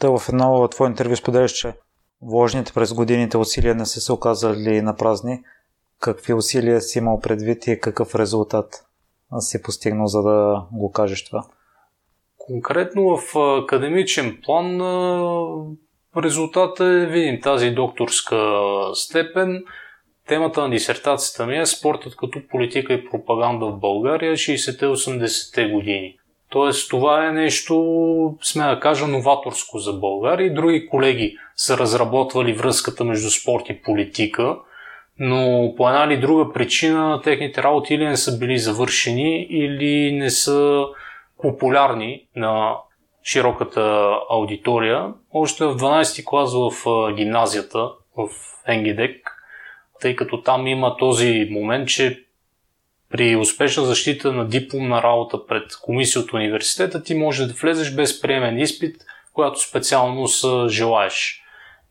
Та в едно твое интервю споделяш, че вложените през годините усилия не са се оказали на празни. Какви усилия си имал предвид и какъв резултат си постигнал, за да го кажеш това? Конкретно в академичен план резултатът е видим, тази докторска степен. Темата на дисертацията ми е спортът като политика и пропаганда в България 60-80-те години. Тоест това е нещо, сме да кажа, новаторско за България. Други колеги са разработвали връзката между спорт и политика, но по една или друга причина техните работи или не са били завършени, или не са популярни на широката аудитория. Още в 12-ти клас в гимназията в Енгидек, тъй като там има този момент, че при успешна защита на дипломна работа пред комисия от университета ти можеш да влезеш без приемен изпит, която специалност желаеш.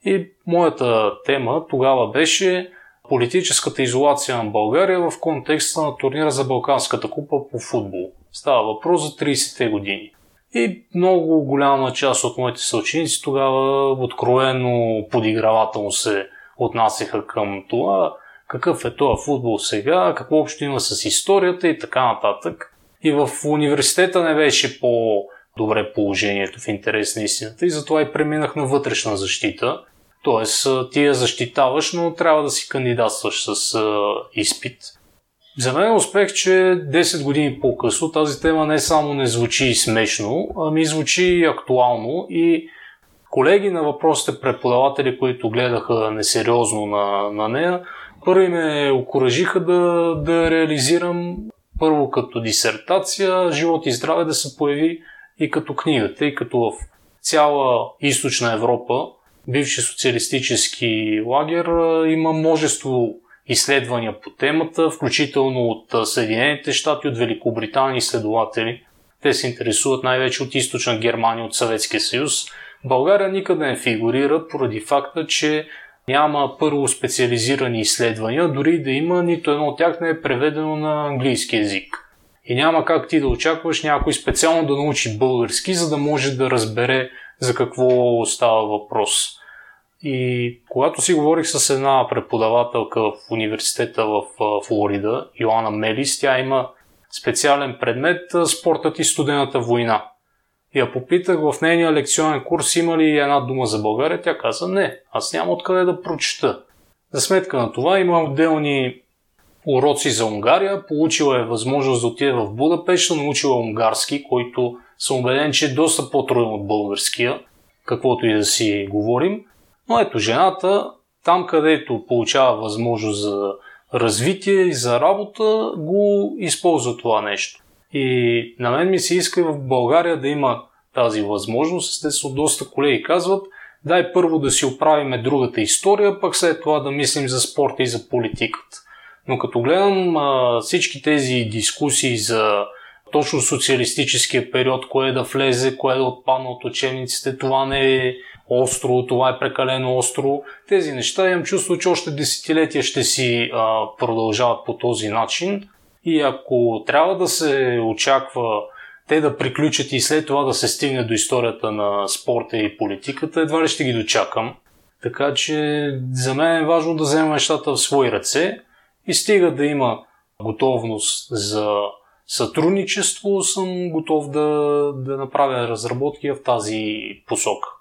И моята тема тогава беше политическата изолация на България в контекста на турнира за Балканската купа по футбол. Става въпрос за 30-те години. И много голяма част от моите съученици тогава откровено подигравателно се отнасяха към това, какъв е този футбол сега, какво общо има с историята и така нататък. И в университета не беше по-добре положението в интерес на истината и затова и преминах на вътрешна защита. Тоест ти я защитаваш, но трябва да си кандидатстваш с изпит. За мен е успех, че 10 години по-късно тази тема не само не звучи смешно, ами звучи актуално и колеги на въпросите преподаватели, които гледаха несериозно на нея, първи ме окуражиха да реализирам първо като дисертация, живот и здраве да се появи и като книга, тъй като в цяла източна Европа, бивши социалистически лагер, има множество изследвания по темата, включително от Съединените щати, от Великобритания изследователи. Те се интересуват най-вече от източна Германия, от Съветския съюз. България никъде не фигурира поради факта, че няма първо специализирани изследвания, дори да има, нито едно от тях не е преведено на английски език. И няма как ти да очакваш някой специално да научи български, за да може да разбере за какво става въпрос. И когато си говорих с една преподавателка в университета в Флорида, Йоана Мелис, тя има специален предмет «Спортът и студената война». Я попитах в нейния лекционен курс има ли една дума за България, тя каза не, аз няма откъде да прочета. За сметка на това има отделни уроци за Унгария, получила е възможност да отиде в Будапешта, научила унгарски, който съм убеден, че е доста по-труден от българския, каквото и да си говорим. Но ето жената, там където получава възможност за развитие и за работа, го използва това нещо. И на мен ми се иска в България да има тази възможност. Естествено, доста колеги казват, дай първо да си оправиме другата история, пък след това да мислим за спорта и за политиката. Но като гледам всички тези дискусии за точно социалистическия период, кое да влезе, кое да отпадна от учебниците, това не е остро, това е прекалено остро. Тези неща имам чувство, че още десетилетия ще си продължават по този начин. И ако трябва да се очаква те да приключат и след това да се стигне до историята на спорта и политиката, едва ли ще ги дочакам. Така че за мен е важно да взема нещата в свои ръце и стига да има готовност за сътрудничество, съм готов да направя разработки в тази посока.